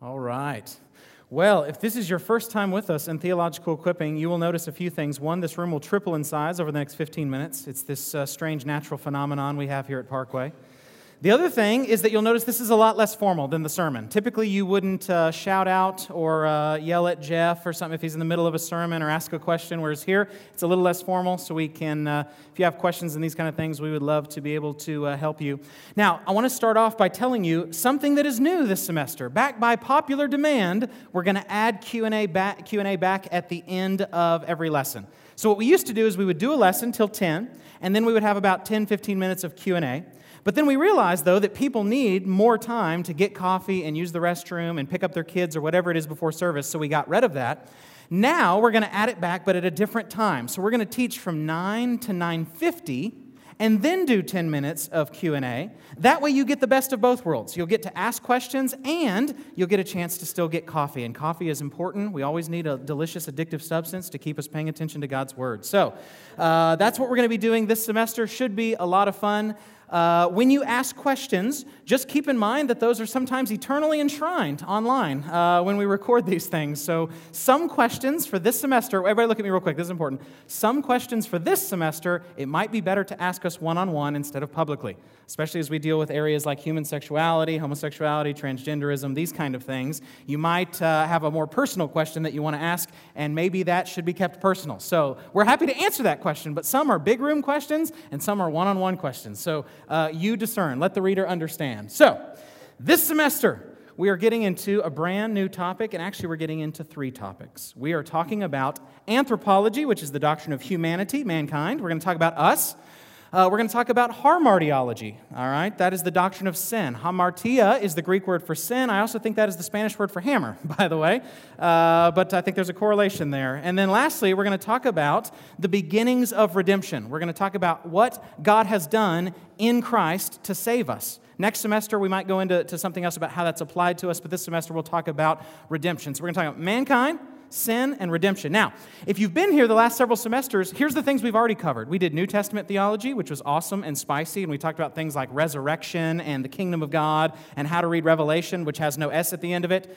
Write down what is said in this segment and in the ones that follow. All right. Well, if this is your first time with us in theological equipping, you will notice a few things. One, this room will triple in size over the next 15 minutes. It's this strange natural phenomenon we have here at Parkway. The other thing is that you'll notice this is a lot less formal than the sermon. Typically, you wouldn't shout out or yell at Jeff or something if he's in the middle of a sermon or ask a question, whereas here, it's a little less formal, so we can, if you have questions and these kind of things, we would love to be able to help you. Now, I want to start off by telling you something that is new this semester. Back by popular demand, we're going to add Q&A back at the end of every lesson. So what we used to do is we would do a lesson till 10, and then we would have about 10, 15 minutes of Q&A. But then we realized, though, that people need more time to get coffee and use the restroom and pick up their kids or whatever it is before service, so we got rid of that. Now we're going to add it back, but at a different time. So we're going to teach from 9 to 9:50 and then do 10 minutes of Q&A. That way you get the best of both worlds. You'll get to ask questions and you'll get a chance to still get coffee. And coffee is important. We always need a delicious, addictive substance to keep us paying attention to God's Word. So that's what we're going to be doing this semester. Should be a lot of fun. When you ask questions, just keep in mind that those are sometimes eternally enshrined online when we record these things. So some questions for this semester, everybody look at me real quick, this is important. Some questions for this semester, it might be better to ask us one-on-one instead of publicly, especially as we deal with areas like human sexuality, homosexuality, transgenderism, these kind of things. You might have a more personal question that you want to ask, and maybe that should be kept personal. So we're happy to answer that question, but some are big room questions, and some are one-on-one questions. So you discern. Let the reader understand. So, this semester, we are getting into a brand new topic, and actually we're getting into three topics. We are talking about anthropology, which is the doctrine of humanity, mankind. We're going to talk about us. We're going to talk about hamartiology, all right? That is the doctrine of sin. Hamartia is the Greek word for sin. I also think that is the Spanish word for hammer, by the way. But I think there's a correlation there. And then lastly, we're going to talk about the beginnings of redemption. We're going to talk about what God has done in Christ to save us. Next semester, we might go into something else about how that's applied to us, but this semester we'll talk about redemption. So we're going to talk about mankind, sin, and redemption. Now, if you've been here the last several semesters, here's the things we've already covered. We did New Testament theology, which was awesome and spicy, and we talked about things like resurrection and the kingdom of God and how to read Revelation, which has no S at the end of it.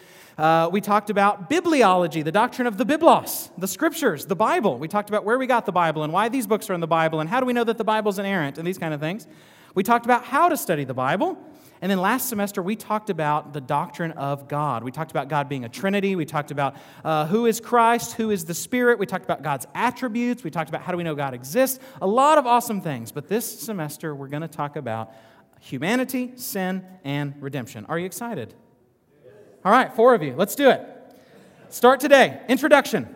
We talked about bibliology, the doctrine of the biblos, the scriptures, the Bible. We talked about where we got the Bible and why these books are in the Bible and how do we know that the Bible's inerrant and these kind of things. We talked about how to study the Bible. And then last semester, we talked about the doctrine of God. We talked about God being a Trinity. We talked about who is Christ, who is the Spirit. We talked about God's attributes. We talked about how do we know God exists. A lot of awesome things. But this semester, we're going to talk about humanity, sin, and redemption. Are you excited? All right, four of you. Let's do it. Start today. Introduction.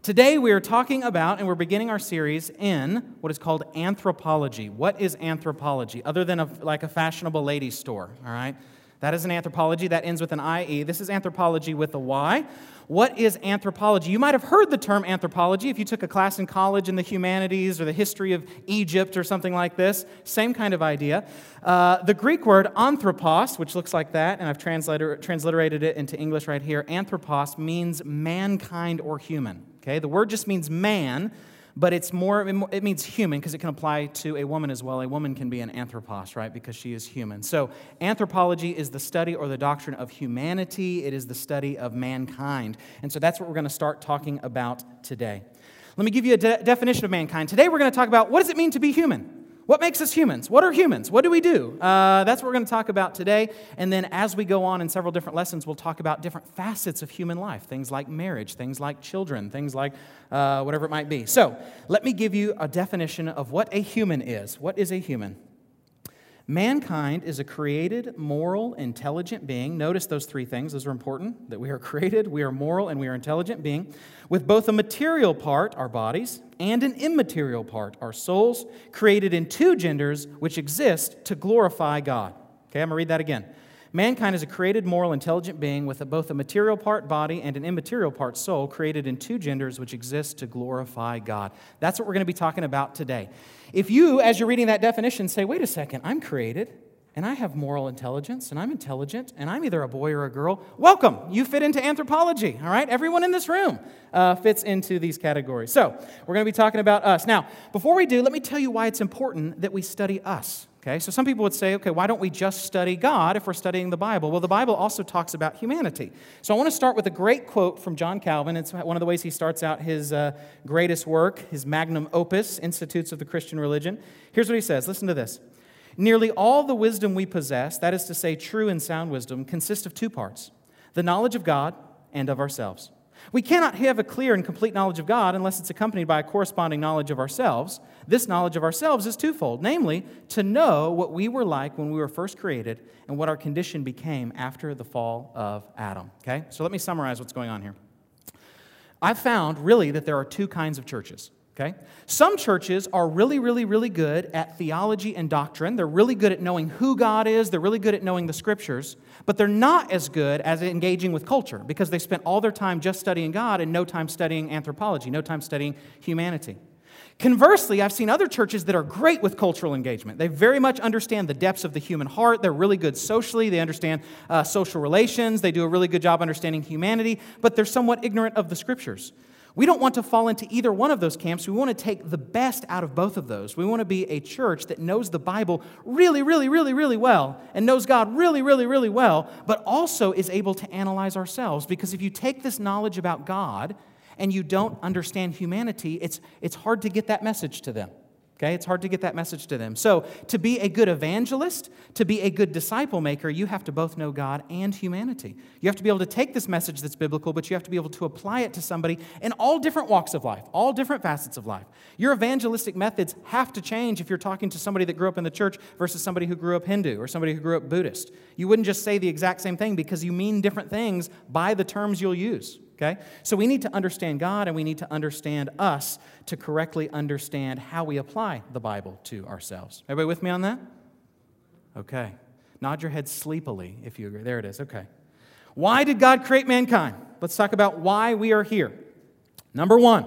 Today we are talking about, and we're beginning our series in what is called anthropology. What is anthropology? Other than like a fashionable ladies store, all right? That is an anthropology. That ends with an IE. This is anthropology with a Y. What is anthropology? You might have heard the term anthropology if you took a class in college in the humanities or the history of Egypt or something like this. Same kind of idea. The Greek word anthropos, which looks like that, and I've transliterated it into English right here, anthropos means mankind or human. Okay, the word just means man, but it means human because it can apply to a woman as well. A woman can be an anthropos, right, because she is human. So anthropology is the study or the doctrine of humanity. It is the study of mankind. And so that's what we're going to start talking about today. Let me give you a definition of mankind. Today we're going to talk about what does it mean to be human? What makes us humans? What are humans? What do we do? That's what we're going to talk about today. And then as we go on in several different lessons, we'll talk about different facets of human life, things like marriage, things like children, things like whatever it might be. So let me give you a definition of what a human is. What is a human? Mankind is a created, moral, intelligent being. Notice those three things. Those are important, that we are created, we are moral, and we are intelligent being, with both a material part, our bodies, and an immaterial part, our souls, created in two genders, which exist to glorify God. Okay, I'm going to read that again. Mankind is a created, moral, intelligent being with both a material part, body, and an immaterial part, soul, created in two genders, which exist to glorify God. That's what we're going to be talking about today. If you, as you're reading that definition, say, wait a second, I'm created, and I have moral intelligence, and I'm intelligent, and I'm either a boy or a girl. Welcome. You fit into anthropology, all right? Everyone in this room fits into these categories. So we're going to be talking about us. Now, before we do, let me tell you why it's important that we study us, okay? So some people would say, okay, why don't we just study God if we're studying the Bible? Well, the Bible also talks about humanity. So I want to start with a great quote from John Calvin. It's one of the ways he starts out his greatest work, his magnum opus, Institutes of the Christian Religion. Here's what he says. Listen to this. Nearly all the wisdom we possess, that is to say true and sound wisdom, consists of two parts, the knowledge of God and of ourselves. We cannot have a clear and complete knowledge of God unless it's accompanied by a corresponding knowledge of ourselves. This knowledge of ourselves is twofold, namely, to know what we were like when we were first created and what our condition became after the fall of Adam. Okay? So let me summarize what's going on here. I've found, really, that there are two kinds of churches. Okay? Some churches are really, really good at theology and doctrine. They're really good at knowing who God is. They're really good at knowing the Scriptures. But they're not as good as engaging with culture because they spent all their time just studying God and no time studying anthropology, no time studying humanity. Conversely, I've seen other churches that are great with cultural engagement. They very much understand the depths of the human heart. They're really good socially. They understand social relations. They do a really good job understanding humanity. But they're somewhat ignorant of the Scriptures. We don't want to fall into either one of those camps. We want to take the best out of both of those. We want to be a church that knows the Bible really, really well and knows God really, really well, but also is able to analyze ourselves. Because if you take this knowledge about God and you don't understand humanity, it's hard to get that message to them. Okay, it's hard to get that message to them. So to be a good evangelist, to be a good disciple maker, you have to both know God and humanity. You have to be able to take this message that's biblical, but you have to be able to apply it to somebody in all different walks of life, all different facets of life. Your evangelistic methods have to change if you're talking to somebody that grew up in the church versus somebody who grew up Hindu or somebody who grew up Buddhist. You wouldn't just say the exact same thing because you mean different things by the terms you'll use. Okay? So we need to understand God and we need to understand us to correctly understand how we apply the Bible to ourselves. Everybody with me on that? Okay. Nod your head sleepily if you agree. There it is. Okay. Why did God create mankind? Let's talk about why we are here. Number one,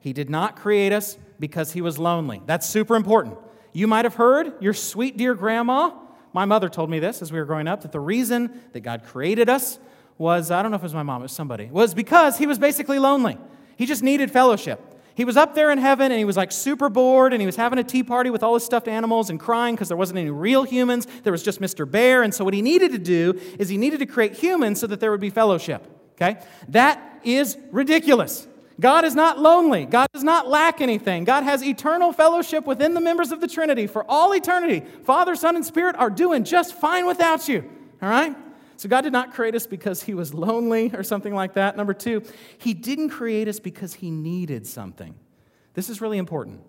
He did not create us because He was lonely. That's super important. You might have heard your sweet dear grandma, my mother told me this as we were growing up, that the reason that God created us was, I don't know if it was my mom, it was somebody, was because he was basically lonely. He just needed fellowship. He was up there in heaven, and he was like super bored, and he was having a tea party with all his stuffed animals and crying because there wasn't any real humans. There was just Mr. Bear, and so what he needed to do is he needed to create humans so that there would be fellowship, okay? That is ridiculous. God is not lonely. God does not lack anything. God has eternal fellowship within the members of the Trinity for all eternity. Father, Son, and Spirit are doing just fine without you, all right? So God did not create us because he was lonely or something like that. Number two, he didn't create us because he needed something. This is really important.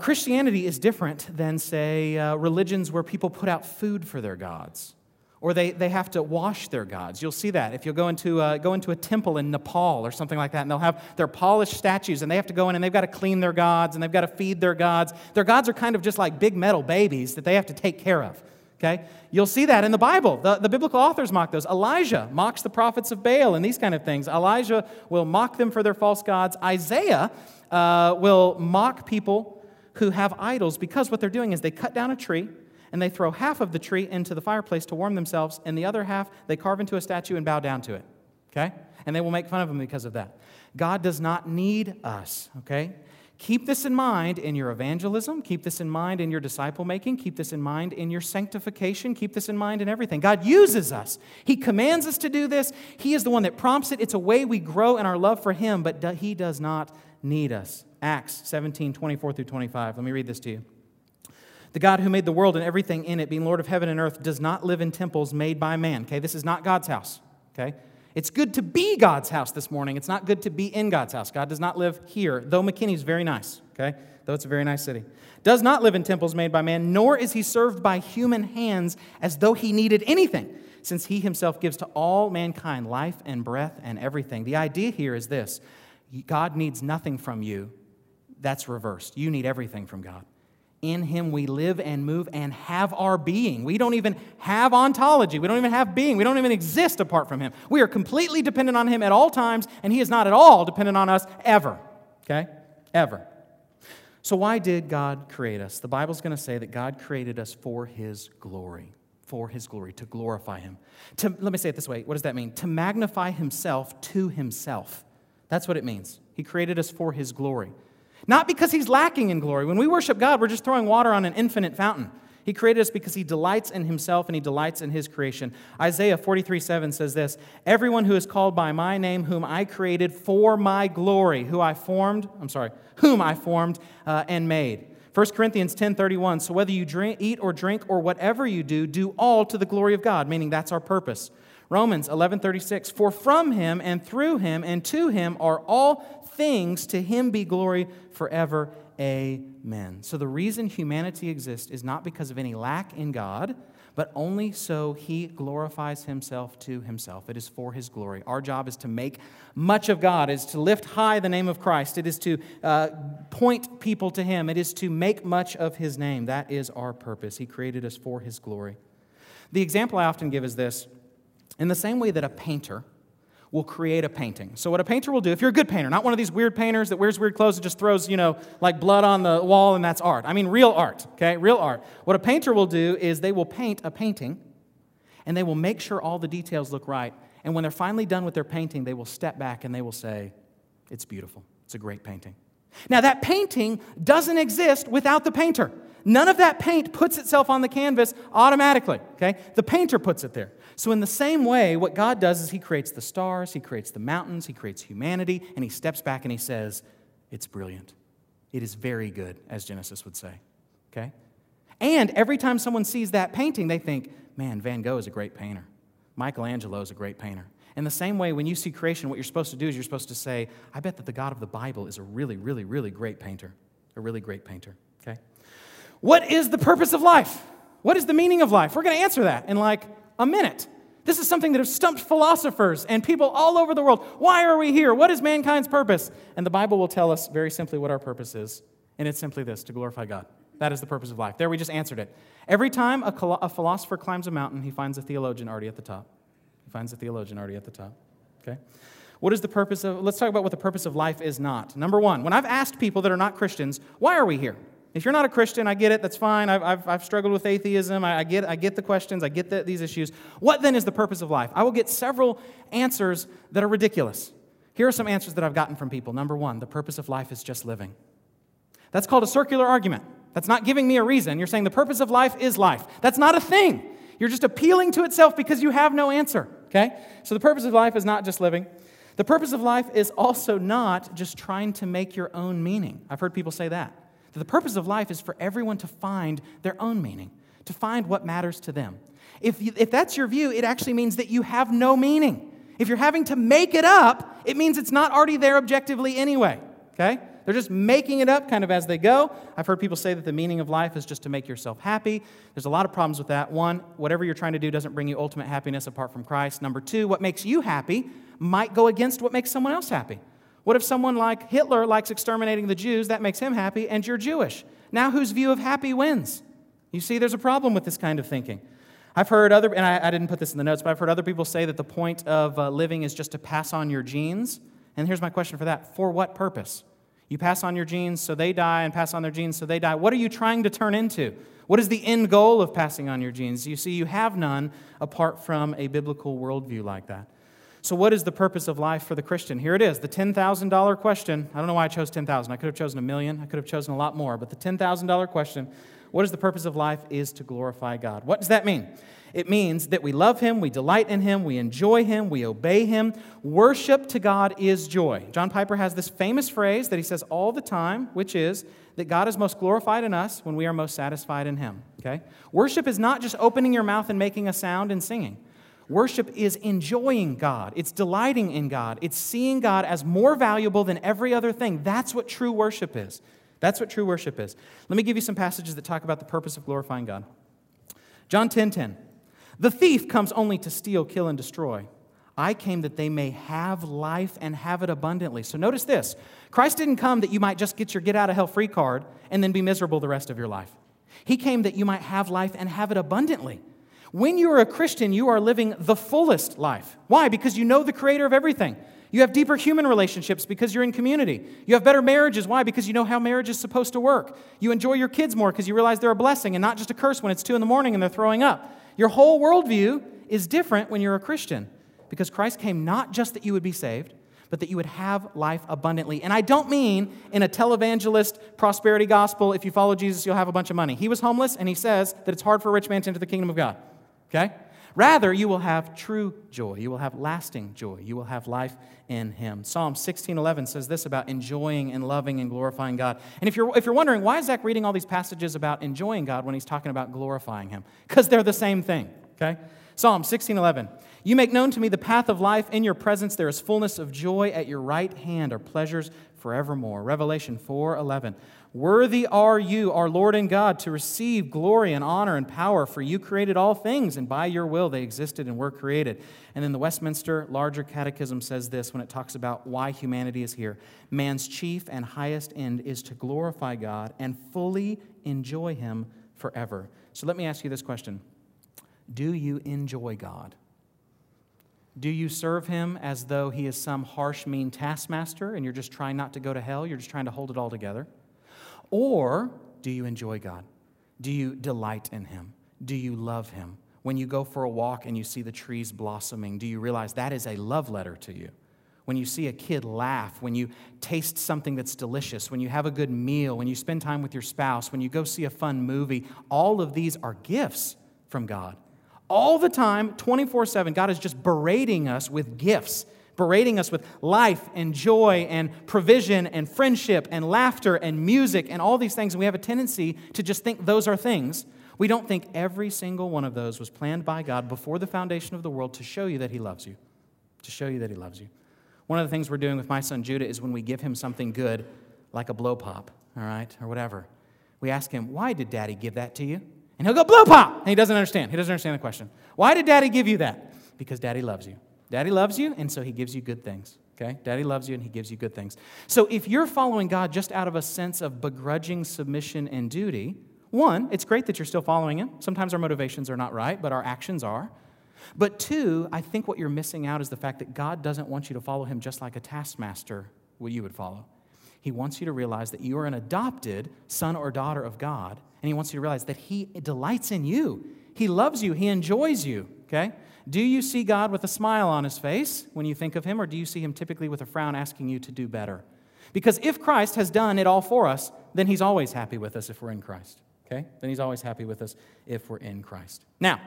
Christianity is different than, say, religions where people put out food for their gods or they have to wash their gods. You'll see that if you'll go into a temple in Nepal or something like that, and they'll have their polished statues, and they have to go in and they've got to clean their gods, and they've got to feed their gods. Their gods are kind of just like big metal babies that they have to take care of. Okay, you'll see that in the Bible. The biblical authors mock those. Elijah mocks the prophets of Baal and these kind of things. Elijah will mock them for their false gods. Isaiah will mock people who have idols because what they're doing is they cut down a tree and they throw half of the tree into the fireplace to warm themselves, and the other half they carve into a statue and bow down to it. Okay, and they will make fun of them because of that. God does not need us. Okay. Keep this in mind in your evangelism. Keep this in mind in your disciple making. Keep this in mind in your sanctification. Keep this in mind in everything. God uses us. He commands us to do this. He is the one that prompts it. It's a way we grow in our love for Him, but He does not need us. Acts 17, 24 through 25. Let me read this to you. The God who made the world and everything in it, being Lord of heaven and earth, does not live in temples made by man. Okay, this is not God's house. Okay. It's good to be God's house this morning. It's not good to be in God's house. God does not live here, though McKinney's very nice, okay? Though it's a very nice city. Does not live in temples made by man, nor is he served by human hands as though he needed anything, since he himself gives to all mankind life and breath and everything. The idea here is this. God needs nothing from you. That's reversed. You need everything from God. In Him we live and move and have our being. We don't even have ontology. We don't even have being. We don't even exist apart from Him. We are completely dependent on Him at all times, and He is not at all dependent on us ever. Okay? Ever. So why did God create us? The Bible's going to say that God created us for His glory, to glorify Him. Let me say it this way. What does that mean? To magnify Himself to Himself. That's what it means. He created us for His glory. Not because He's lacking in glory. When we worship God, we're just throwing water on an infinite fountain. He created us because He delights in Himself and He delights in His creation. Isaiah 43:7 says this, "Everyone who is called by my name, whom I created for my glory, whom I formed and made." 1 Corinthians 10:31, "So whether you eat or drink or whatever you do, do all to the glory of God," meaning that's our purpose. Romans 11:36, "For from Him and through Him and to Him are all things, to Him be glory forever. Amen." So the reason humanity exists is not because of any lack in God, but only so He glorifies Himself to Himself. It is for His glory. Our job is to make much of God, is to lift high the name of Christ. It is to point people to Him. It is to make much of His name. That is our purpose. He created us for His glory. The example I often give is this. In the same way that a painter will create a painting. So what a painter will do, if you're a good painter, not one of these weird painters that wears weird clothes and just throws, like blood on the wall and that's art. I mean real art, okay? Real art. What a painter will do is they will paint a painting and they will make sure all the details look right. And when they're finally done with their painting, they will step back and they will say, "It's beautiful. It's a great painting." Now that painting doesn't exist without the painter. None of that paint puts itself on the canvas automatically, okay? The painter puts it there. So in the same way, what God does is He creates the stars, He creates the mountains, He creates humanity, and He steps back and He says, "It's brilliant. It is very good," as Genesis would say, okay? And every time someone sees that painting, they think, "Man, Van Gogh is a great painter. Michelangelo is a great painter." In the same way, when you see creation, what you're supposed to do is you're supposed to say, "I bet that the God of the Bible is a really, really, really great painter." A really great painter, okay? What is the purpose of life? What is the meaning of life? We're going to answer that in like a minute. This is something that has stumped philosophers and people all over the world. Why are we here? What is mankind's purpose? And the Bible will tell us very simply what our purpose is. And it's simply this, to glorify God. That is the purpose of life. There, we just answered it. Every time a philosopher climbs a mountain, he finds a theologian already at the top. Okay? What is the purpose of, let's talk about what the purpose of life is not. Number one, when I've asked people that are not Christians, why are we here? If you're not a Christian, I get it. That's fine. I've struggled with atheism. I get the questions. I get these issues. What then is the purpose of life? I will get several answers that are ridiculous. Here are some answers that I've gotten from people. Number one, the purpose of life is just living. That's called a circular argument. That's not giving me a reason. You're saying the purpose of life is life. That's not a thing. You're just appealing to itself because you have no answer. Okay? So the purpose of life is not just living. The purpose of life is also not just trying to make your own meaning. I've heard people say that. The purpose of life is for everyone to find their own meaning, to find what matters to them. If that's your view, it actually means that you have no meaning. If you're having to make it up, it means it's not already there objectively anyway, okay? They're just making it up kind of as they go. I've heard people say that the meaning of life is just to make yourself happy. There's a lot of problems with that. One, whatever you're trying to do doesn't bring you ultimate happiness apart from Christ. Number two, what makes you happy might go against what makes someone else happy. What if someone like Hitler likes exterminating the Jews? That makes him happy, and you're Jewish. Now whose view of happy wins? You see, there's a problem with this kind of thinking. I've heard other, and I didn't put this in the notes, but I've heard other people say that the point of living is just to pass on your genes. And here's my question for that. For what purpose? You pass on your genes so they die, and pass on their genes so they die. What are you trying to turn into? What is the end goal of passing on your genes? You see, you have none apart from a biblical worldview like that. So what is the purpose of life for the Christian? Here it is, the $10,000 question. I don't know why I chose 10,000. I could have chosen a million. I could have chosen a lot more. But the $10,000 question, what is the purpose of life, is to glorify God. What does that mean? It means that we love Him, we delight in Him, we enjoy Him, we obey Him. Worship to God is joy. John Piper has this famous phrase that he says all the time, which is that God is most glorified in us when we are most satisfied in Him. Okay? Worship is not just opening your mouth and making a sound and singing. Worship is enjoying God. It's delighting in God. It's seeing God as more valuable than every other thing. That's what true worship is. That's what true worship is. Let me give you some passages that talk about the purpose of glorifying God. John 10:10. "The thief comes only to steal, kill, and destroy. I came that they may have life and have it abundantly." So notice this. Christ didn't come that you might just get your get-out-of-hell-free card and then be miserable the rest of your life. He came that you might have life and have it abundantly. When you are a Christian, you are living the fullest life. Why? Because you know the creator of everything. You have deeper human relationships because you're in community. You have better marriages. Why? Because you know how marriage is supposed to work. You enjoy your kids more because you realize they're a blessing and not just a curse when it's 2 a.m. and they're throwing up. Your whole worldview is different when you're a Christian because Christ came not just that you would be saved, but that you would have life abundantly. And I don't mean in a televangelist prosperity gospel, if you follow Jesus, you'll have a bunch of money. He was homeless, and he says that it's hard for a rich man to enter the kingdom of God. Okay? Rather, you will have true joy. You will have lasting joy. You will have life in Him. Psalm 16:11 says this about enjoying and loving and glorifying God. And if you're wondering, why is Zach reading all these passages about enjoying God when he's talking about glorifying Him? Because they're the same thing. Okay? Psalm 16:11. You make known to me the path of life. In your presence there is fullness of joy. At your right hand are pleasures forevermore. Revelation 4:11. Worthy are you, our Lord and God, to receive glory and honor and power, for you created all things, and by your will they existed and were created. And then the Westminster Larger Catechism says this when it talks about why humanity is here. Man's chief and highest end is to glorify God and fully enjoy Him forever. So let me ask you this question. Do you enjoy God? Do you serve Him as though He is some harsh, mean taskmaster and you're just trying not to go to hell? You're just trying to hold it all together? Or do you enjoy God? Do you delight in Him? Do you love Him? When you go for a walk and you see the trees blossoming, do you realize that is a love letter to you? When you see a kid laugh, when you taste something that's delicious, when you have a good meal, when you spend time with your spouse, when you go see a fun movie, all of these are gifts from God. All the time, 24/7, God is just berating us with gifts, berating us with life and joy and provision and friendship and laughter and music and all these things. And we have a tendency to just think those are things. We don't think every single one of those was planned by God before the foundation of the world to show you that He loves you, to show you that He loves you. One of the things we're doing with my son Judah is when we give him something good, like a blow pop, all right, or whatever, we ask him, why did Daddy give that to you? And he'll go, blow pop! And he doesn't understand. He doesn't understand the question. Why did Daddy give you that? Because Daddy loves you. Daddy loves you, and so He gives you good things. Okay? Daddy loves you, and He gives you good things. So if you're following God just out of a sense of begrudging submission and duty, one, it's great that you're still following Him. Sometimes our motivations are not right, but our actions are. But two, I think what you're missing out is the fact that God doesn't want you to follow Him just like a taskmaster you would follow. He wants you to realize that you are an adopted son or daughter of God, and He wants you to realize that He delights in you. He loves you. He enjoys you, okay? Do you see God with a smile on His face when you think of Him, or do you see Him typically with a frown asking you to do better? Because if Christ has done it all for us, then He's always happy with us if we're in Christ, okay? Then He's always happy with us if we're in Christ. Now,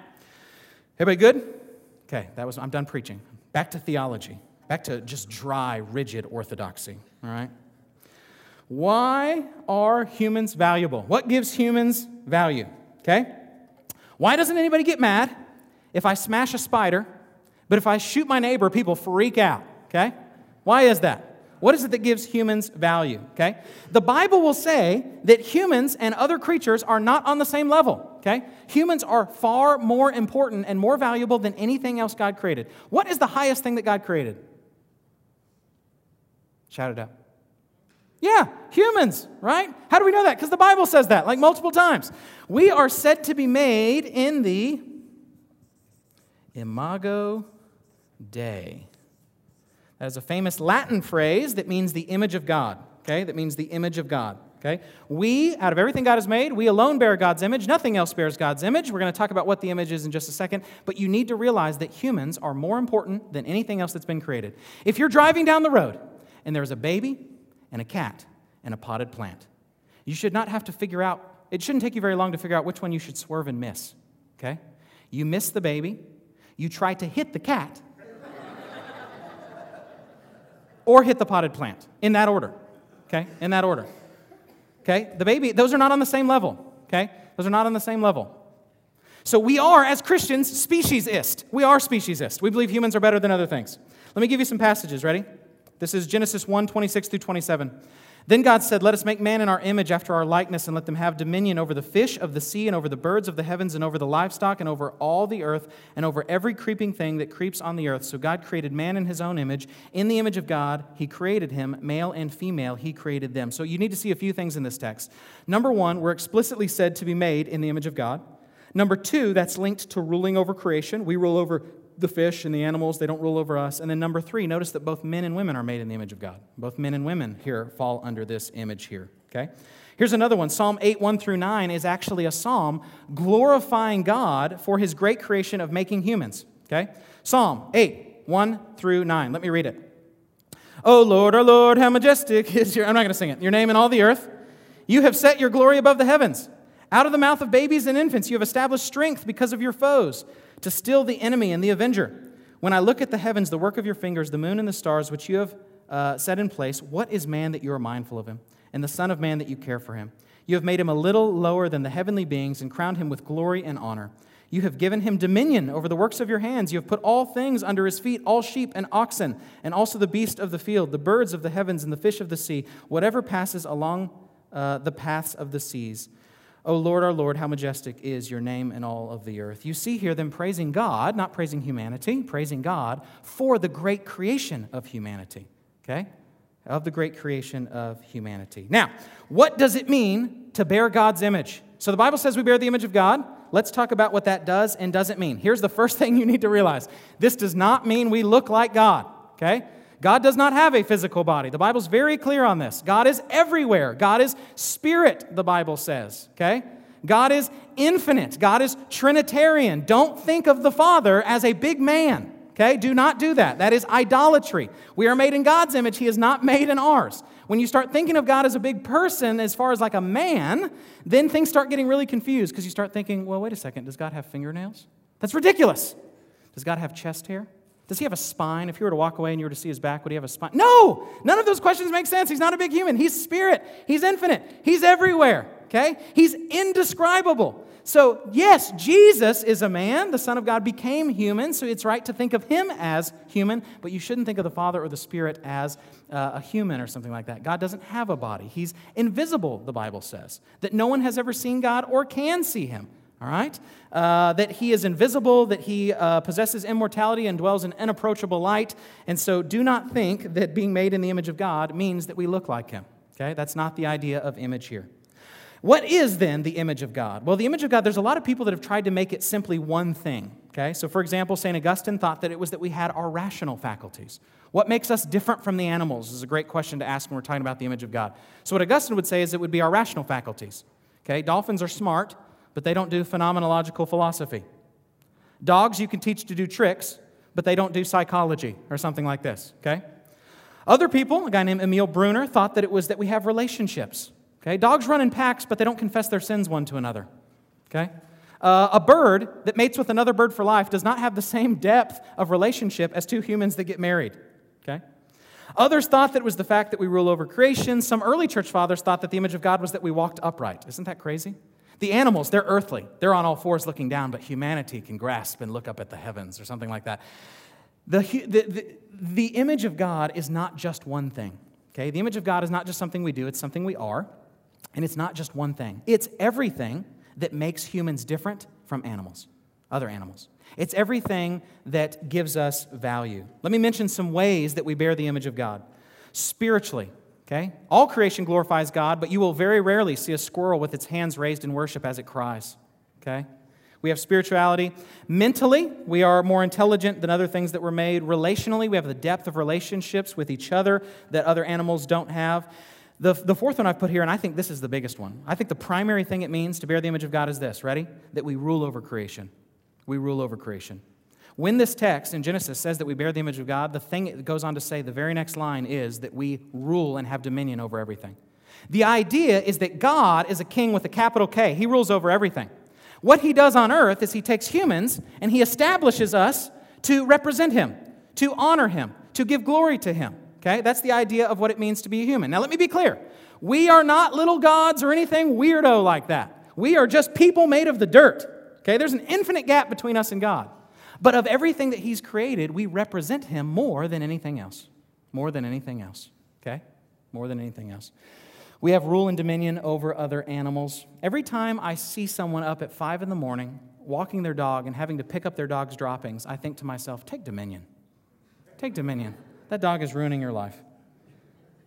everybody good? Okay, I'm done preaching. Back to theology. Back to just dry, rigid orthodoxy, all right? Why are humans valuable? What gives humans value? Okay? Why doesn't anybody get mad if I smash a spider, but if I shoot my neighbor, people freak out? Okay? Why is that? What is it that gives humans value? Okay? The Bible will say that humans and other creatures are not on the same level. Okay? Humans are far more important and more valuable than anything else God created. What is the highest thing that God created? Shout it out. Yeah, humans, right? How do we know that? Because the Bible says that, like multiple times. We are said to be made in the imago Dei. That is a famous Latin phrase that means the image of God, okay? That means the image of God, okay? We, out of everything God has made, we alone bear God's image. Nothing else bears God's image. We're going to talk about what the image is in just a second, but you need to realize that humans are more important than anything else that's been created. If you're driving down the road and there's a baby, and a cat, and a potted plant. You should not have to figure out, it shouldn't take you very long to figure out which one you should swerve and miss, okay? You miss the baby, you try to hit the cat, or hit the potted plant, in that order, okay? In that order, okay? The baby, those are not on the same level, okay? Those are not on the same level. So we are, as Christians, speciesist. We are speciesist. We believe humans are better than other things. Let me give you some passages, ready? This is Genesis 1:26-27. Then God said, let us make man in our image after our likeness, and let them have dominion over the fish of the sea, and over the birds of the heavens, and over the livestock, and over all the earth, and over every creeping thing that creeps on the earth. So God created man in His own image. In the image of God, He created him. Male and female, He created them. So you need to see a few things in this text. Number one, we're explicitly said to be made in the image of God. Number two, that's linked to ruling over creation. We rule over the fish and the animals. They don't rule over us. And then number three, notice that both men and women are made in the image of God. Both men and women here fall under this image here, okay? Here's another one. Psalm 8, 1 through 9 is actually a psalm glorifying God for his great creation of making humans, okay? Psalm 8, 1 through 9. Let me read it. Oh Lord, our Lord, how majestic is your... I'm not going to sing it. Your name in all the earth. You have set your glory above the heavens. Out of the mouth of babies and infants, you have established strength because of your foes, to still the enemy and the avenger. When I look at the heavens, the work of your fingers, the moon and the stars, which you have set in place, what is man that you are mindful of him, and the son of man that you care for him? You have made him a little lower than the heavenly beings and crowned him with glory and honor. You have given him dominion over the works of your hands. You have put all things under his feet, all sheep and oxen, and also the beast of the field, the birds of the heavens and the fish of the sea, whatever passes along the paths of the seas. O Lord, our Lord, how majestic is your name in all of the earth. You see here them praising God, not praising humanity, praising God for the great creation of humanity, okay? Of the great creation of humanity. Now, what does it mean to bear God's image? So the Bible says we bear the image of God. Let's talk about what that does and doesn't mean. Here's the first thing you need to realize. This does not mean we look like God, okay? God does not have a physical body. The Bible's very clear on this. God is everywhere. God is spirit, the Bible says, okay? God is infinite. God is Trinitarian. Don't think of the Father as a big man, okay? Do not do that. That is idolatry. We are made in God's image. He is not made in ours. When you start thinking of God as a big person, as far as like a man, then things start getting really confused because you start thinking, well, wait a second, does God have fingernails? That's ridiculous. Does God have chest hair? Does he have a spine? If you were to walk away and you were to see his back, would he have a spine? No! None of those questions make sense. He's not a big human. He's spirit. He's infinite. He's everywhere, okay? He's indescribable. So, yes, Jesus is a man. The Son of God became human, so it's right to think of him as human, but you shouldn't think of the Father or the Spirit as a human or something like that. God doesn't have a body. He's invisible, the Bible says, that no one has ever seen God or can see him. All right? That he is invisible, that he possesses immortality and dwells in unapproachable light. And so do not think that being made in the image of God means that we look like him. Okay? That's not the idea of image here. What is then the image of God? Well, the image of God, there's a lot of people that have tried to make it simply one thing. Okay? So for example, St. Augustine thought that it was that we had our rational faculties. What makes us different from the animals is a great question to ask when we're talking about the image of God. So what Augustine would say is it would be our rational faculties. Okay? Dolphins are smart, but they don't do phenomenological philosophy. Dogs you can teach to do tricks, but they don't do psychology or something like this, okay? Other people, a guy named Emil Brunner, thought that it was that we have relationships, okay? Dogs run in packs, but they don't confess their sins one to another, okay? A bird that mates with another bird for life does not have the same depth of relationship as two humans that get married, okay? Others thought that it was the fact that we rule over creation. Some early church fathers thought that the image of God was that we walked upright. Isn't that crazy? The animals, they're earthly. They're on all fours looking down, but humanity can grasp and look up at the heavens or something like that. The image of God is not just one thing, okay? The image of God is not just something we do. It's something we are, and it's not just one thing. It's everything that makes humans different from animals, other animals. It's everything that gives us value. Let me mention some ways that we bear the image of God. Spiritually. Okay? All creation glorifies God, but you will very rarely see a squirrel with its hands raised in worship as it cries. Okay? We have spirituality. Mentally, we are more intelligent than other things that were made. Relationally, we have the depth of relationships with each other that other animals don't have. The fourth one I've put here, and I think this is the biggest one. I think the primary thing it means to bear the image of God is this. Ready? That we rule over creation. We rule over creation. When this text in Genesis says that we bear the image of God, the thing it goes on to say, the very next line is that we rule and have dominion over everything. The idea is that God is a king with a capital K. He rules over everything. What he does on earth is he takes humans and he establishes us to represent him, to honor him, to give glory to him. Okay? That's the idea of what it means to be a human. Now let me be clear. We are not little gods or anything weirdo like that. We are just people made of the dirt. Okay? There's an infinite gap between us and God. But of everything that he's created, we represent him more than anything else. More than anything else, okay? More than anything else. We have rule and dominion over other animals. Every time I see someone up at 5 in the morning walking their dog and having to pick up their dog's droppings, I think to myself, take dominion. Take dominion. That dog is ruining your life.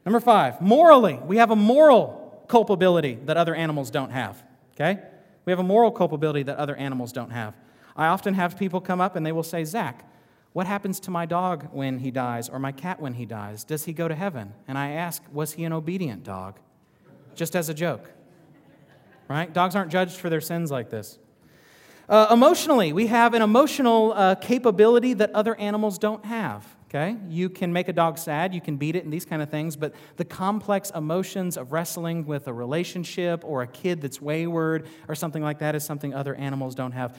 Number 5, morally, we have a moral culpability that other animals don't have, okay? We have a moral culpability that other animals don't have. I often have people come up and they will say, Zach, What happens to my dog when he dies or my cat when he dies? Does he go to heaven? And I ask, was he an obedient dog? Just as a joke, right? Dogs aren't judged for their sins like this. Emotionally, we have an emotional capability that other animals don't have, okay? You can make a dog sad, you can beat it and these kind of things, but the complex emotions of wrestling with a relationship or a kid that's wayward or something like that is something other animals don't have.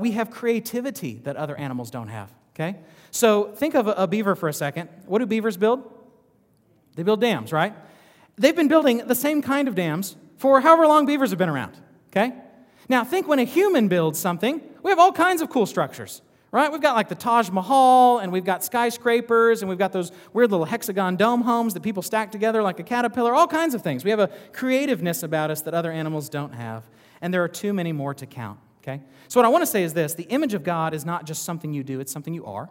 We have creativity that other animals don't have, okay? So think of a beaver for a second. What do beavers build? They build dams, right? They've been building the same kind of dams for however long beavers have been around, okay? Now, think when a human builds something, we have all kinds of cool structures, right? We've got like the Taj Mahal, and we've got skyscrapers, and we've got those weird little hexagon dome homes that people stack together like a caterpillar, all kinds of things. We have a creativeness about us that other animals don't have, and there are too many more to count, okay? So what I want to say is this. The image of God is not just something you do, it's something you are.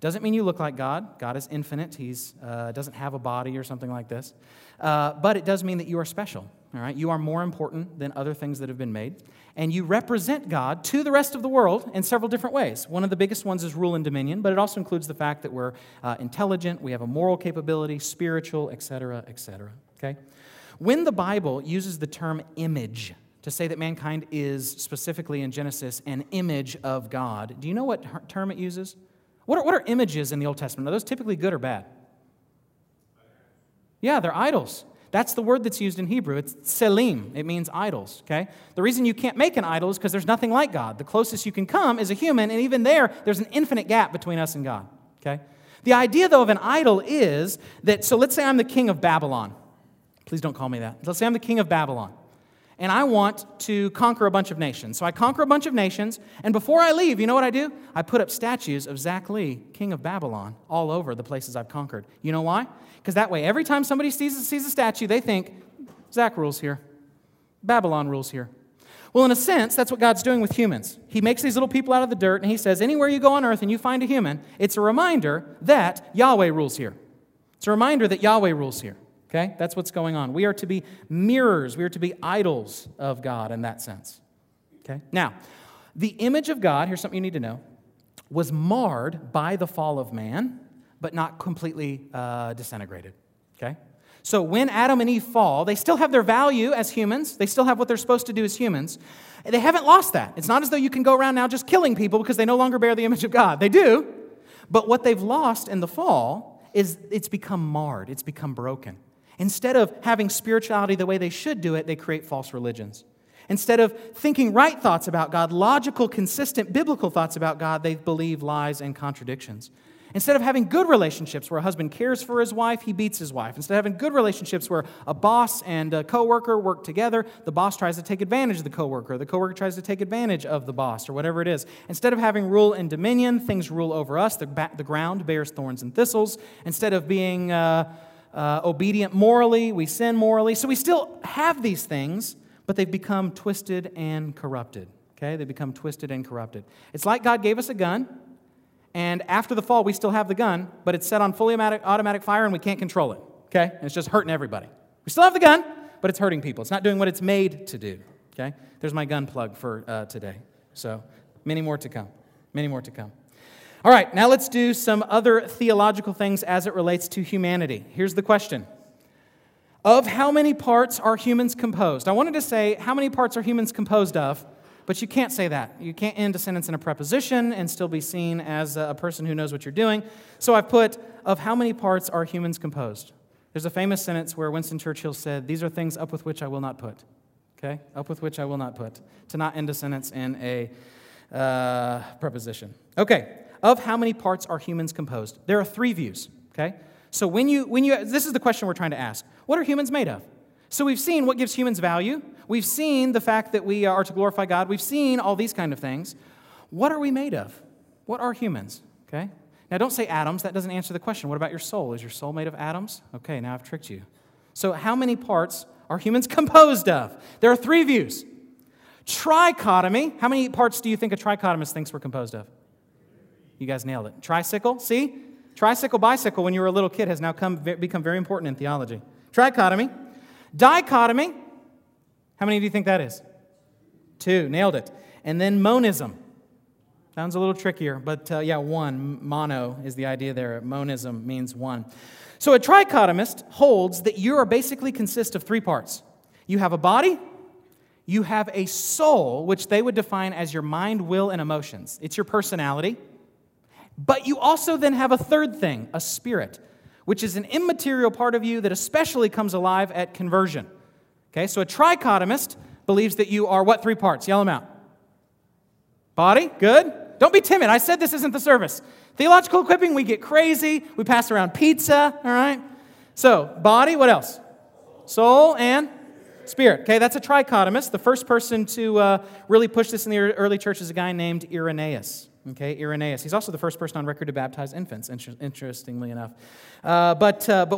Doesn't mean you look like God. God is infinite. He doesn't have a body or something like this. But it does mean that you are special, all right? You are more important than other things that have been made. And you represent God to the rest of the world in several different ways. One of the biggest ones is rule and dominion, but it also includes the fact that we're intelligent, we have a moral capability, spiritual, et cetera, okay? When the Bible uses the term image to say that mankind is, specifically in Genesis, an image of God, do you know what term it uses? What are images in the Old Testament? Are those typically good or bad? Yeah, they're idols. That's the word that's used in Hebrew. It's selim. It means idols, okay? The reason you can't make an idol is because there's nothing like God. The closest you can come is a human, and even there's an infinite gap between us and God, okay? The idea, though, of an idol is that, so let's say I'm the king of Babylon. Please don't call me that. Let's say I'm the king of Babylon. And I want to conquer a bunch of nations. So I conquer a bunch of nations, and before I leave, you know what I do? I put up statues of Zach Lee, king of Babylon, all over the places I've conquered. You know why? Because that way, every time somebody sees a statue, they think, Zach rules here. Babylon rules here. Well, in a sense, that's what God's doing with humans. He makes these little people out of the dirt, and he says, anywhere you go on earth and you find a human, it's a reminder that Yahweh rules here. It's a reminder that Yahweh rules here. Okay? That's what's going on. We are to be mirrors. We are to be idols of God in that sense. Okay? Now, the image of God, here's something you need to know, was marred by the fall of man, but not completely disintegrated. Okay? So when Adam and Eve fall, they still have their value as humans. They still have what they're supposed to do as humans. They haven't lost that. It's not as though you can go around now just killing people because they no longer bear the image of God. They do. But what they've lost in the fall is it's become marred. It's become broken. Instead of having spirituality the way they should do it, they create false religions. Instead of thinking right thoughts about God, logical, consistent, biblical thoughts about God, they believe lies and contradictions. Instead of having good relationships where a husband cares for his wife, he beats his wife. Instead of having good relationships where a boss and a coworker work together, the boss tries to take advantage of the coworker tries to take advantage of the boss, or whatever it is. Instead of having rule and dominion, things rule over us, the ground bears thorns and thistles. Instead of being obedient morally, we sin morally. So we still have these things, but they've become twisted and corrupted. Okay? They become twisted and corrupted. It's like God gave us a gun, and after the fall, we still have the gun, but it's set on fully automatic fire, and we can't control it. Okay? And it's just hurting everybody. We still have the gun, but it's hurting people. It's not doing what it's made to do. Okay? There's my gun plug for today. So many more to come. Many more to come. All right, now let's do some other theological things as it relates to humanity. Here's the question. Of how many parts are humans composed? I wanted to say, how many parts are humans composed of? But you can't say that. You can't end a sentence in a preposition and still be seen as a person who knows what you're doing. So I've put, of how many parts are humans composed? There's a famous sentence where Winston Churchill said, these are things up with which I will not put. Okay? Up with which I will not put. To not end a sentence in a preposition. Okay. Of how many parts are humans composed? There are three views, okay? So when you this is the question we're trying to ask. What are humans made of? So we've seen what gives humans value. We've seen the fact that we are to glorify God. We've seen all these kind of things. What are we made of? What are humans, okay? Now, don't say atoms. That doesn't answer the question. What about your soul? Is your soul made of atoms? Okay, now I've tricked you. So how many parts are humans composed of? There are three views. Trichotomy. How many parts do you think a trichotomist thinks we're composed of? You guys nailed it. Tricycle, see? Tricycle, bicycle, when you were a little kid, has now become very important in theology. Trichotomy. Dichotomy. How many do you think that is? Two. Nailed it. And then monism. Sounds a little trickier, but yeah, one, mono is the idea there. Monism means one. So a trichotomist holds that you are basically consist of three parts. You have a body, you have a soul, which they would define as your mind, will, and emotions. It's your personality. But you also then have a third thing, a spirit, which is an immaterial part of you that especially comes alive at conversion. Okay, so a trichotomist believes that you are what three parts? Yell them out. Body, good. Don't be timid. I said this isn't the service. Theological equipping, we get crazy. We pass around pizza, all right? So, body, what else? Soul and spirit. Okay, that's a trichotomist. The first person to really push this in the early church is a guy named Irenaeus. Okay, Irenaeus. He's also the first person on record to baptize infants, interestingly enough. But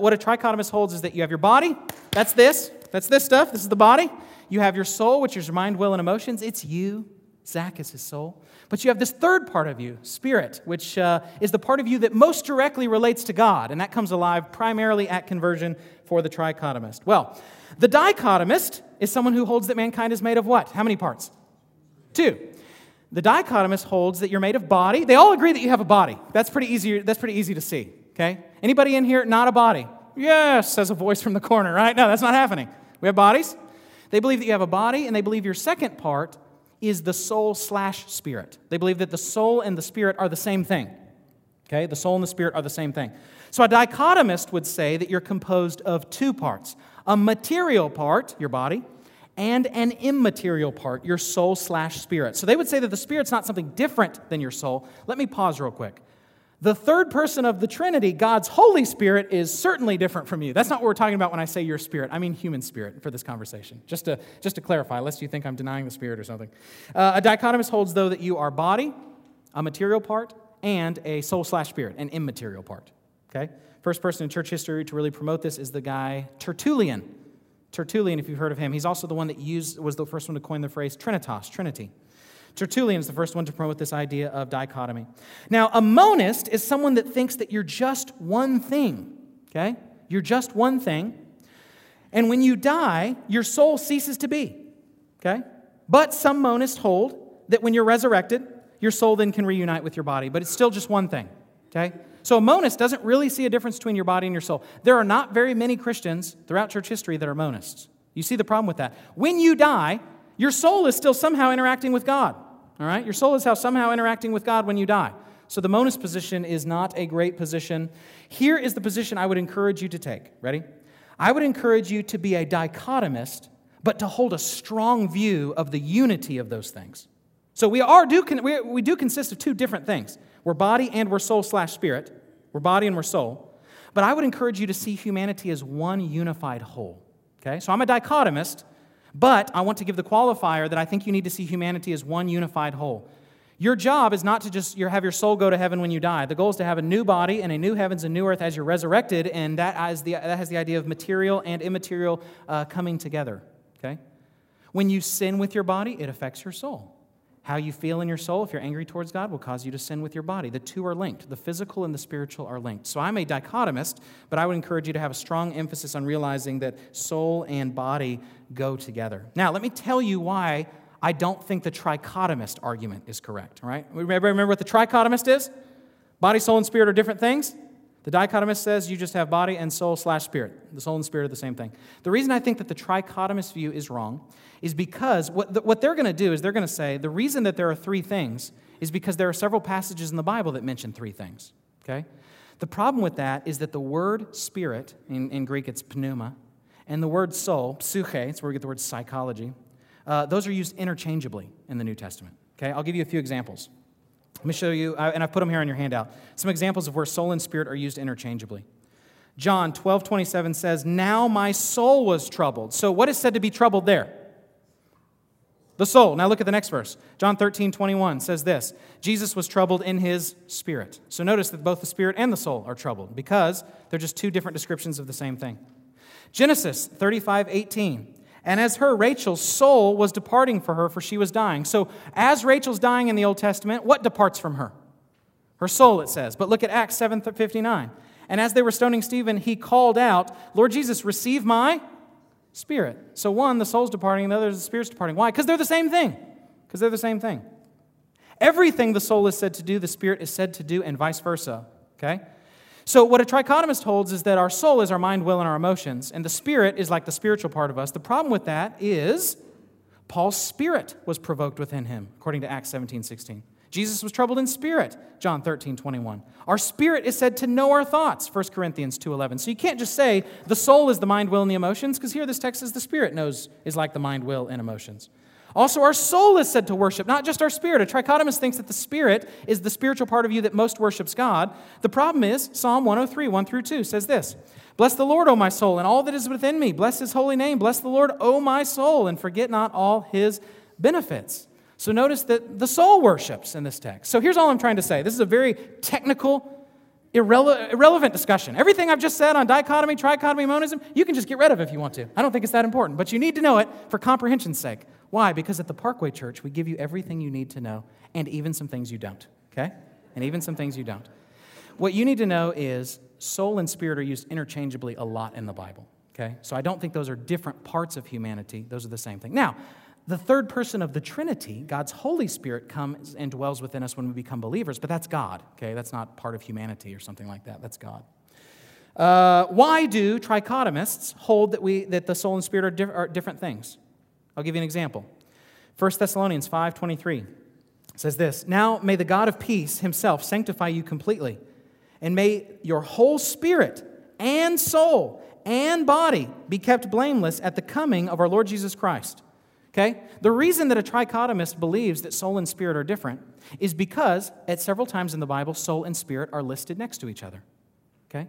what a trichotomist holds is that you have your body. That's this stuff. This is the body. You have your soul, which is your mind, will, and emotions. It's you. Zach is his soul. But you have this third part of you, spirit, which is the part of you that most directly relates to God, and that comes alive primarily at conversion for the trichotomist. Well, the dichotomist is someone who holds that mankind is made of what? How many parts? Two. The dichotomist holds that you're made of body. They all agree that you have a body. That's pretty easy to see, okay? Anybody in here not a body? Yes, says a voice from the corner, right? No, that's not happening. We have bodies. They believe that you have a body, and they believe your second part is the soul slash spirit. They believe that the soul and the spirit are the same thing. Okay? The soul and the spirit are the same thing. So a dichotomist would say that you're composed of two parts. A material part, your body, and an immaterial part, your soul slash spirit. So they would say that the spirit's not something different than your soul. Let me pause real quick. The third person of the Trinity, God's Holy Spirit, is certainly different from you. That's not what we're talking about when I say your spirit. I mean human spirit for this conversation. Just to clarify, lest you think I'm denying the spirit or something. A dichotomist holds, though, that you are body, a material part, and a soul slash spirit, an immaterial part. Okay? First person in church history to really promote this is the guy Tertullian. Tertullian, if you've heard of him, he's also the one that was the first one to coin the phrase Trinitas, Trinity. Tertullian is the first one to promote this idea of dichotomy. Now, a monist is someone that thinks that you're just one thing, okay? You're just one thing, and when you die, your soul ceases to be, okay? But some monists hold that when you're resurrected, your soul then can reunite with your body, but it's still just one thing, okay? So a monist doesn't really see a difference between your body and your soul. There are not very many Christians throughout church history that are monists. You see the problem with that. When you die, your soul is still somehow interacting with God. All right? Your soul is how somehow interacting with God when you die. So the monist position is not a great position. Here is the position I would encourage you to take. Ready? I would encourage you to be a dichotomist, but to hold a strong view of the unity of those things. So we do consist of two different things. We're body and we're soul slash spirit. We're body and we're soul. But I would encourage you to see humanity as one unified whole. Okay? So I'm a dichotomist, but I want to give the qualifier that I think you need to see humanity as one unified whole. Your job is not to just have your soul go to heaven when you die. The goal is to have a new body and a new heavens and new earth as you're resurrected, and that has the idea of material and immaterial coming together. Okay? When you sin with your body, it affects your soul. How you feel in your soul, if you're angry towards God, will cause you to sin with your body. The two are linked. The physical and the spiritual are linked. So I'm a dichotomist, but I would encourage you to have a strong emphasis on realizing that soul and body go together. Now, let me tell you why I don't think the trichotomist argument is correct. All right? Everybody remember what the trichotomist is? Body, soul, and spirit are different things. The dichotomist says you just have body and soul slash spirit. The soul and spirit are the same thing. The reason I think that the trichotomist view is wrong is because what they're going to do is they're going to say the reason that there are three things is because there are several passages in the Bible that mention three things. Okay? The problem with that is that the word spirit, in Greek it's pneuma, and the word soul, psuche, it's where we get the word psychology, those are used interchangeably in the New Testament. Okay? I'll give you a few examples. Let me show you, and I've put them here on your handout, some examples of where soul and spirit are used interchangeably. John 12:27 says, "Now my soul was troubled." So what is said to be troubled there? The soul. Now look at the next verse. John 13:21 says this, "Jesus was troubled in his spirit." So notice that both the spirit and the soul are troubled because they're just two different descriptions of the same thing. Genesis 35:18. "And as her, Rachel's soul was departing for her, for she was dying." So as Rachel's dying in the Old Testament, what departs from her? Her soul, it says. But look at Acts 7:59. "And as they were stoning Stephen, he called out, 'Lord Jesus, receive my spirit.'" So one, the soul's departing, and the other, the spirit's departing. Why? Because they're the same thing. Everything the soul is said to do, the spirit is said to do, and vice versa, okay? So what a trichotomist holds is that our soul is our mind, will, and our emotions, and the spirit is like the spiritual part of us. The problem with that is Paul's spirit was provoked within him, according to Acts 17:16. Jesus was troubled in spirit, John 13:21. Our spirit is said to know our thoughts, 1 Corinthians 2:11. So you can't just say the soul is the mind, will, and the emotions, because here this text says the spirit knows is like the mind, will, and emotions. Also, our soul is said to worship, not just our spirit. A trichotomist thinks that the spirit is the spiritual part of you that most worships God. The problem is Psalm 103, 1 through 2 says this, "Bless the Lord, O my soul, and all that is within me. Bless his holy name. Bless the Lord, O my soul, and forget not all his benefits." So notice that the soul worships in this text. So here's all I'm trying to say. This is a very technical, irrelevant discussion. Everything I've just said on dichotomy, trichotomy, monism, you can just get rid of if you want to. I don't think it's that important, but you need to know it for comprehension's sake. Why? Because at the Parkway Church, we give you everything you need to know, and even some things you don't, okay? And even some things you don't. What you need to know is soul and spirit are used interchangeably a lot in the Bible, okay? So I don't think those are different parts of humanity. Those are the same thing. Now, the third person of the Trinity, God's Holy Spirit, comes and dwells within us when we become believers, but that's God, okay? That's not part of humanity or something like that. That's God. Why do trichotomists hold that the soul and spirit are different things? I'll give you an example. 1 Thessalonians 5:23 says this, "Now may the God of peace himself sanctify you completely, and may your whole spirit and soul and body be kept blameless at the coming of our Lord Jesus Christ." Okay? The reason that a trichotomist believes that soul and spirit are different is because at several times in the Bible, soul and spirit are listed next to each other. Okay?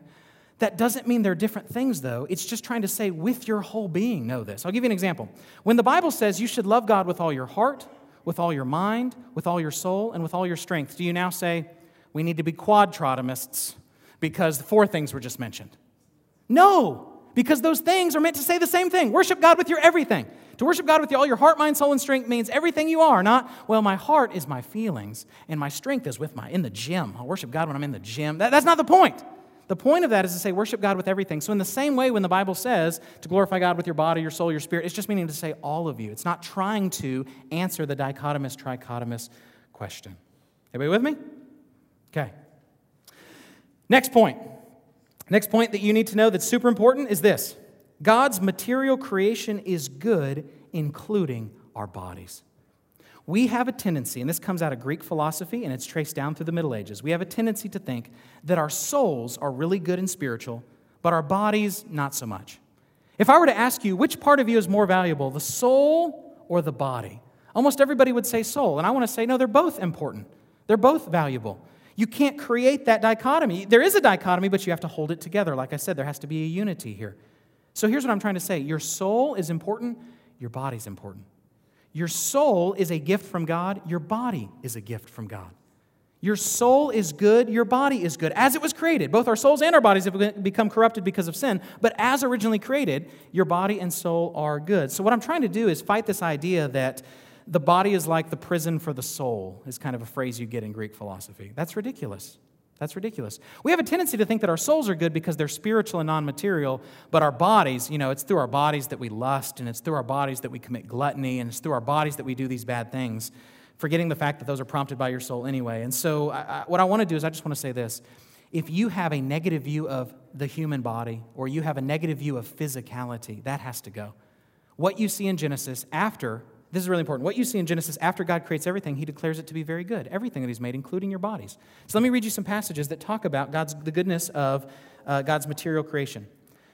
That doesn't mean they're different things, though. It's just trying to say, with your whole being, know this. I'll give you an example. When the Bible says you should love God with all your heart, with all your mind, with all your soul, and with all your strength, do you now say, we need to be quadrotomists because the four things were just mentioned? No, because those things are meant to say the same thing. Worship God with your everything. To worship God with all your heart, mind, soul, and strength means everything you are, not, well, my heart is my feelings, and my strength is in the gym. I'll worship God when I'm in the gym. That's not the point. The point of that is to say worship God with everything. So in the same way when the Bible says to glorify God with your body, your soul, your spirit, it's just meaning to say all of you. It's not trying to answer the dichotomous, trichotomous question. Everybody with me? Okay. Next point. Next point that you need to know that's super important is this. God's material creation is good, including our bodies. We have a tendency, and this comes out of Greek philosophy, and it's traced down through the Middle Ages. We have a tendency to think that our souls are really good and spiritual, but our bodies, not so much. If I were to ask you, which part of you is more valuable, the soul or the body? Almost everybody would say soul, and I want to say, no, they're both important. They're both valuable. You can't create that dichotomy. There is a dichotomy, but you have to hold it together. Like I said, there has to be a unity here. So here's what I'm trying to say. Your soul is important. Your body's important. Your soul is a gift from God. Your body is a gift from God. Your soul is good. Your body is good. As it was created, both our souls and our bodies have become corrupted because of sin, but as originally created, your body and soul are good. So what I'm trying to do is fight this idea that the body is like the prison for the soul, is kind of a phrase you get in Greek philosophy. That's ridiculous. That's ridiculous. We have a tendency to think that our souls are good because they're spiritual and non-material, but our bodies, it's through our bodies that we lust, and it's through our bodies that we commit gluttony, and it's through our bodies that we do these bad things, forgetting the fact that those are prompted by your soul anyway. And so what I want to do is I just want to say this. If you have a negative view of the human body, or you have a negative view of physicality, that has to go. What you see in Genesis after, this is really important. What you see in Genesis, after God creates everything, he declares it to be very good. Everything that he's made, including your bodies. So let me read you some passages that talk about the goodness of God's material creation.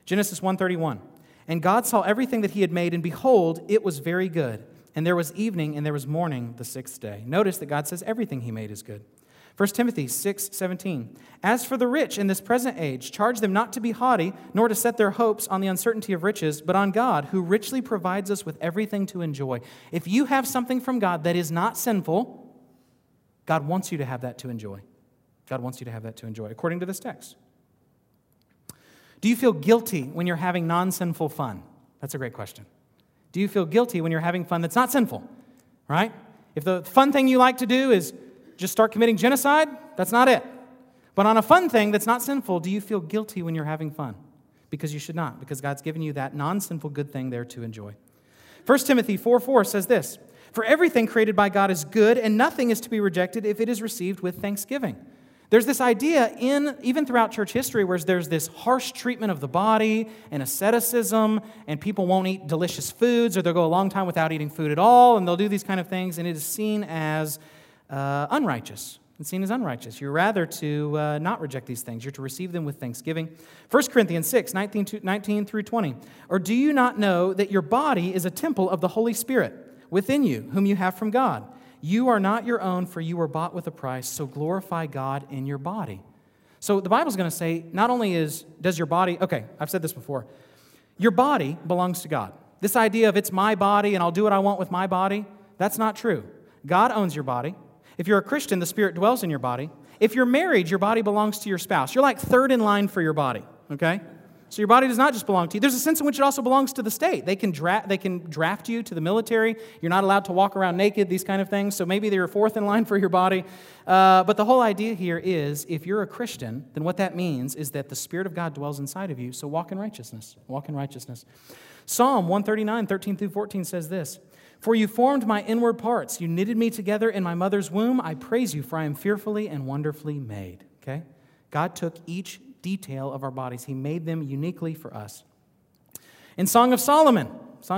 Genesis 1:31. "And God saw everything that he had made, and behold, it was very good. And there was evening, and there was morning the sixth day." Notice that God says everything he made is good. 1 Timothy 6:17. "As for the rich in this present age, charge them not to be haughty, nor to set their hopes on the uncertainty of riches, but on God, who richly provides us with everything to enjoy." If you have something from God that is not sinful, God wants you to have that to enjoy. God wants you to have that to enjoy, according to this text. Do you feel guilty when you're having non-sinful fun? That's a great question. Do you feel guilty when you're having fun that's not sinful? Right? If the fun thing you like to do is just start committing genocide, that's not it. But on a fun thing that's not sinful, do you feel guilty when you're having fun? Because you should not, because God's given you that non-sinful good thing there to enjoy. 1 Timothy 4:4 says this, For everything created by God is good, and nothing is to be rejected if it is received with thanksgiving. There's this idea even throughout church history where there's this harsh treatment of the body and asceticism, and people won't eat delicious foods, or they'll go a long time without eating food at all, and they'll do these kind of things, and it is seen as unrighteous. It's seen as unrighteous. You're rather to not reject these things. You're to receive them with thanksgiving. 1 Corinthians 6, 19 through 20. Or do you not know that your body is a temple of the Holy Spirit within you, whom you have from God? You are not your own, for you were bought with a price, so glorify God in your body. So the Bible's going to say, not only does your body, okay, I've said this before, your body belongs to God. This idea of it's my body and I'll do what I want with my body, that's not true. God owns your body. If you're a Christian, the Spirit dwells in your body. If you're married, your body belongs to your spouse. You're like third in line for your body, okay? So your body does not just belong to you. There's a sense in which it also belongs to the state. They can draft you to the military. You're not allowed to walk around naked, these kind of things. So maybe they're fourth in line for your body. But the whole idea here is if you're a Christian, then what that means is that the Spirit of God dwells inside of you. So walk in righteousness. Walk in righteousness. Psalm 139, 13 through 14 says this. For you formed my inward parts. You knitted me together in my mother's womb. I praise you, for I am fearfully and wonderfully made. Okay? God took each detail of our bodies. He made them uniquely for us. In Song of Solomon 4,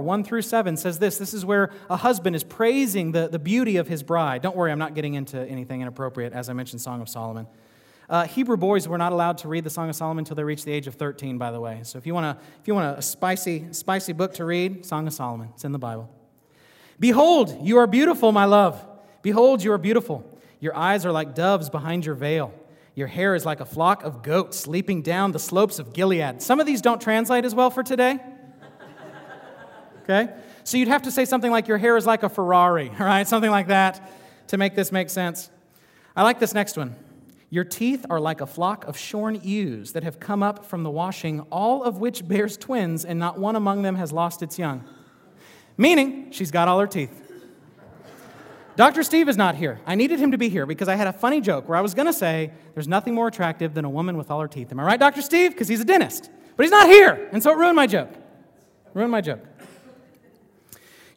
1 through 7 says this. This is where a husband is praising the beauty of his bride. Don't worry, I'm not getting into anything inappropriate, as I mentioned Song of Solomon. Hebrew boys were not allowed to read the Song of Solomon until they reached the age of 13, by the way. So if you want a spicy book to read, Song of Solomon. It's in the Bible. Behold, you are beautiful, my love. Behold, you are beautiful. Your eyes are like doves behind your veil. Your hair is like a flock of goats leaping down the slopes of Gilead. Some of these don't translate as well for today. Okay? So you'd have to say something like, your hair is like a Ferrari, all right? Something like that to make this make sense. I like this next one. Your teeth are like a flock of shorn ewes that have come up from the washing, all of which bears twins, and not one among them has lost its young. Meaning, she's got all her teeth. Dr. Steve is not here. I needed him to be here because I had a funny joke where I was going to say there's nothing more attractive than a woman with all her teeth. Am I right, Dr. Steve? Because he's a dentist. But he's not here, and so it ruined my joke.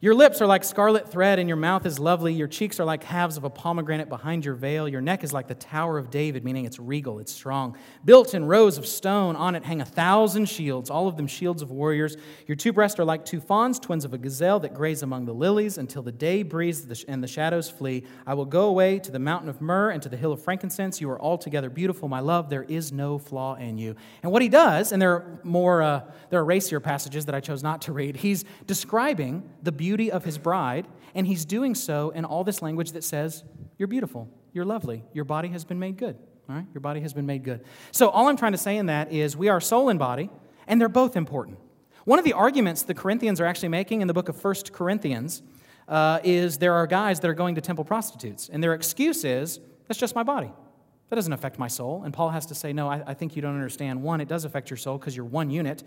Your lips are like scarlet thread, and your mouth is lovely. Your cheeks are like halves of a pomegranate behind your veil. Your neck is like the Tower of David, meaning it's regal, it's strong. Built in rows of stone, on it hang 1,000 shields, all of them shields of warriors. Your two breasts are like two fawns, twins of a gazelle that graze among the lilies until the day breathes and the shadows flee. I will go away to the mountain of myrrh and to the hill of frankincense. You are altogether beautiful, my love. There is no flaw in you. And what he does, and there are racier passages that I chose not to read, he's describing the beauty of his bride, and he's doing so in all this language that says, you're beautiful, you're lovely, your body has been made good, all right? Your body has been made good. So all I'm trying to say in that is we are soul and body, and they're both important. One of the arguments the Corinthians are actually making in the book of 1 Corinthians is there are guys that are going to temple prostitutes, and their excuse is, that's just my body. That doesn't affect my soul. And Paul has to say, no, I think you don't understand. One, it does affect your soul because you're one unit.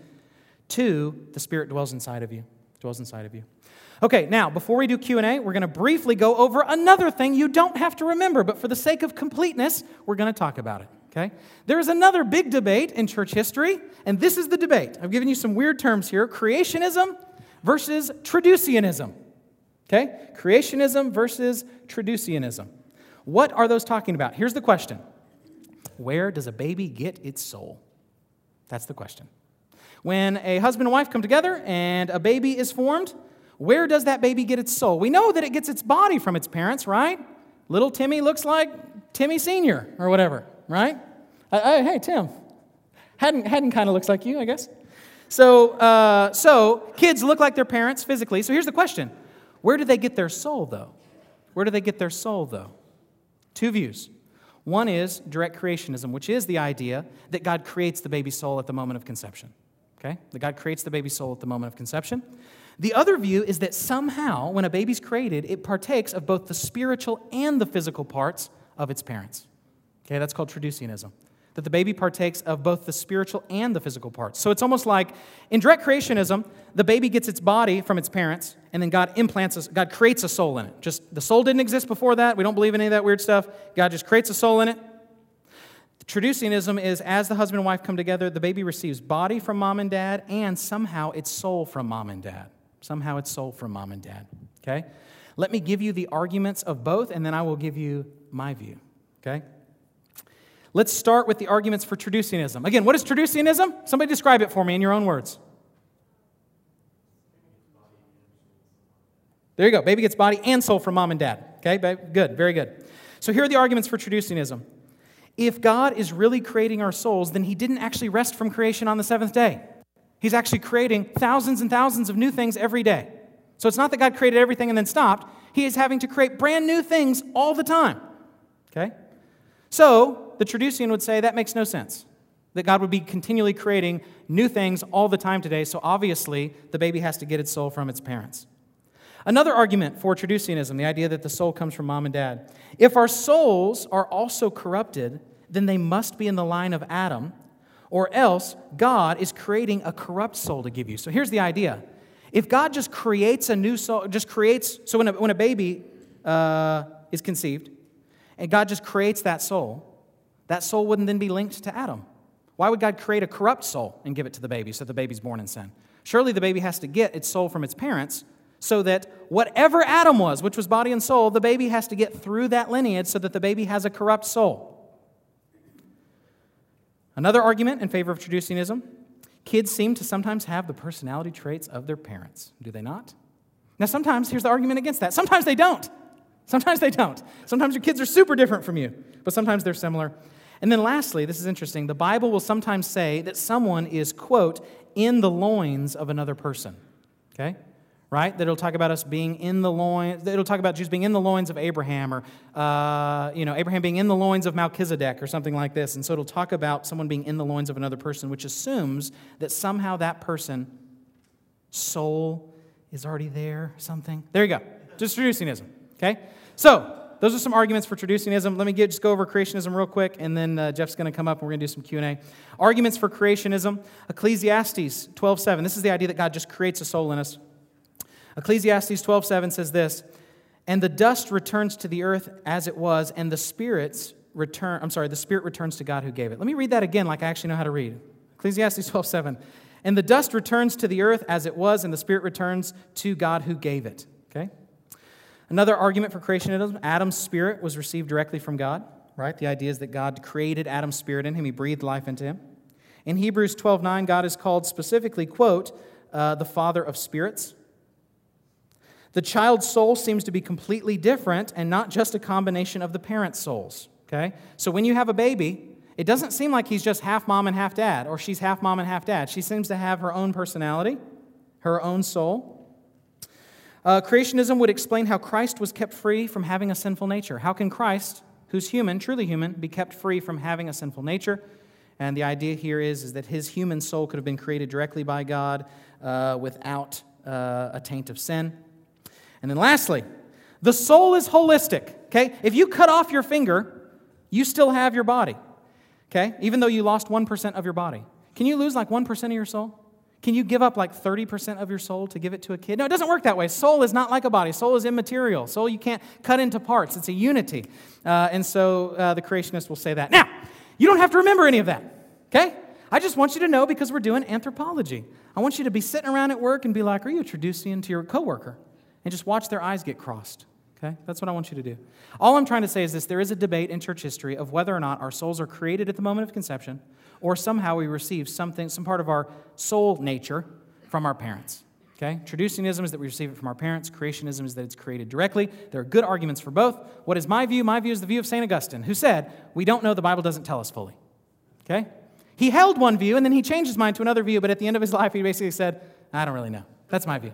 Two, the Spirit dwells inside of you. Okay, now, before we do Q&A, we're going to briefly go over another thing you don't have to remember, but for the sake of completeness, we're going to talk about it, okay? There is another big debate in church history, and this is the debate. I've given you some weird terms here. Creationism versus traducianism, okay? Creationism versus traducianism. What are those talking about? Here's the question. Where does a baby get its soul? That's the question. When a husband and wife come together and a baby is formed, where does that baby get its soul? We know that it gets its body from its parents, right? Little Timmy looks like Timmy Sr. or whatever, right? Hey, Tim. Hadden kind of looks like you, I guess. So kids look like their parents physically. So here's the question. Where do they get their soul, though? Two views. One is direct creationism, which is the idea that God creates the baby's soul at the moment of conception. Okay? That God creates the baby's soul at the moment of conception. The other view is that somehow, when a baby's created, it partakes of both the spiritual and the physical parts of its parents. Okay, that's called traducianism, that the baby partakes of both the spiritual and the physical parts. So it's almost like, in direct creationism, the baby gets its body from its parents, and then God creates a soul in it. Just, the soul didn't exist before that, we don't believe in any of that weird stuff, God just creates a soul in it. Traducianism is as the husband and wife come together, the baby receives body from mom and dad, and somehow its soul from mom and dad. okay? Let me give you the arguments of both, and then I will give you my view, okay? Let's start with the arguments for traducianism. Again, what is traducianism? Somebody describe it for me in your own words. There you go. Baby gets body and soul from mom and dad. Okay, good, very good. So here are the arguments for traducianism. If God is really creating our souls, then he didn't actually rest from creation on the seventh day. He's actually creating thousands and thousands of new things every day. So it's not that God created everything and then stopped. He is having to create brand new things all the time. Okay? So the traducian would say that makes no sense, that God would be continually creating new things all the time today, so obviously the baby has to get its soul from its parents. Another argument for traducianism, the idea that the soul comes from mom and dad. If our souls are also corrupted, then they must be in the line of Adam, or else God is creating a corrupt soul to give you. So here's the idea. If God just creates a new soul, so when a baby is conceived, and God just creates that soul wouldn't then be linked to Adam. Why would God create a corrupt soul and give it to the baby so the baby's born in sin? Surely the baby has to get its soul from its parents, so that whatever Adam was, which was body and soul, the baby has to get through that lineage so that the baby has a corrupt soul. Another argument in favor of traducianism, kids seem to sometimes have the personality traits of their parents. Do they not? Now sometimes, here's the argument against that. Sometimes they don't. Sometimes they don't. Sometimes your kids are super different from you, but sometimes they're similar. And then lastly, this is interesting, the Bible will sometimes say that someone is, quote, in the loins of another person. Okay? Right? That it'll talk about us being in the loins, it'll talk about Jews being in the loins of Abraham, or, Abraham being in the loins of Melchizedek, or something like this. And so it'll talk about someone being in the loins of another person, which assumes that somehow that person's soul is already there, something. There you go. Just traducianism. Okay? So, those are some arguments for traducianism. Let me just go over creationism real quick, and then Jeff's going to come up and we're going to do some Q&A. Arguments for creationism, Ecclesiastes 12:7. This is the idea that God just creates a soul in us. Ecclesiastes 12:7 says this, and the dust returns to the earth as it was, and the spirit returns to God who gave it. Let me read that again like I actually know how to read. Ecclesiastes 12:7. And the dust returns to the earth as it was, and the spirit returns to God who gave it. Okay? Another argument for creationism, Adam's spirit was received directly from God, right? The idea is that God created Adam's spirit in him. He breathed life into him. In Hebrews 12:9, God is called specifically, quote, the Father of spirits. The child's soul seems to be completely different and not just a combination of the parents' souls, okay? So when you have a baby, it doesn't seem like he's just half mom and half dad, or she's half mom and half dad. She seems to have her own personality, her own soul. Creationism would explain how Christ was kept free from having a sinful nature. How can Christ, who's human, truly human, be kept free from having a sinful nature? And the idea here is that his human soul could have been created directly by God without a taint of sin. And then lastly, the soul is holistic, okay? If you cut off your finger, you still have your body, okay? Even though you lost 1% of your body. Can you lose like 1% of your soul? Can you give up like 30% of your soul to give it to a kid? No, it doesn't work that way. Soul is not like a body. Soul is immaterial. Soul you can't cut into parts. It's a unity. And so the creationists will say that. Now, you don't have to remember any of that, okay? I just want you to know because we're doing anthropology. I want you to be sitting around at work and be like, are you traducian to your coworker? And just watch their eyes get crossed, okay? That's what I want you to do. All I'm trying to say is this. There is a debate in church history of whether or not our souls are created at the moment of conception or somehow we receive something, some part of our soul nature from our parents, okay? Traducianism is that we receive it from our parents. Creationism is that it's created directly. There are good arguments for both. What is my view? My view is the view of St. Augustine, who said, we don't know, the Bible doesn't tell us fully, okay? He held one view, and then he changed his mind to another view, but at the end of his life, he basically said, I don't really know. That's my view.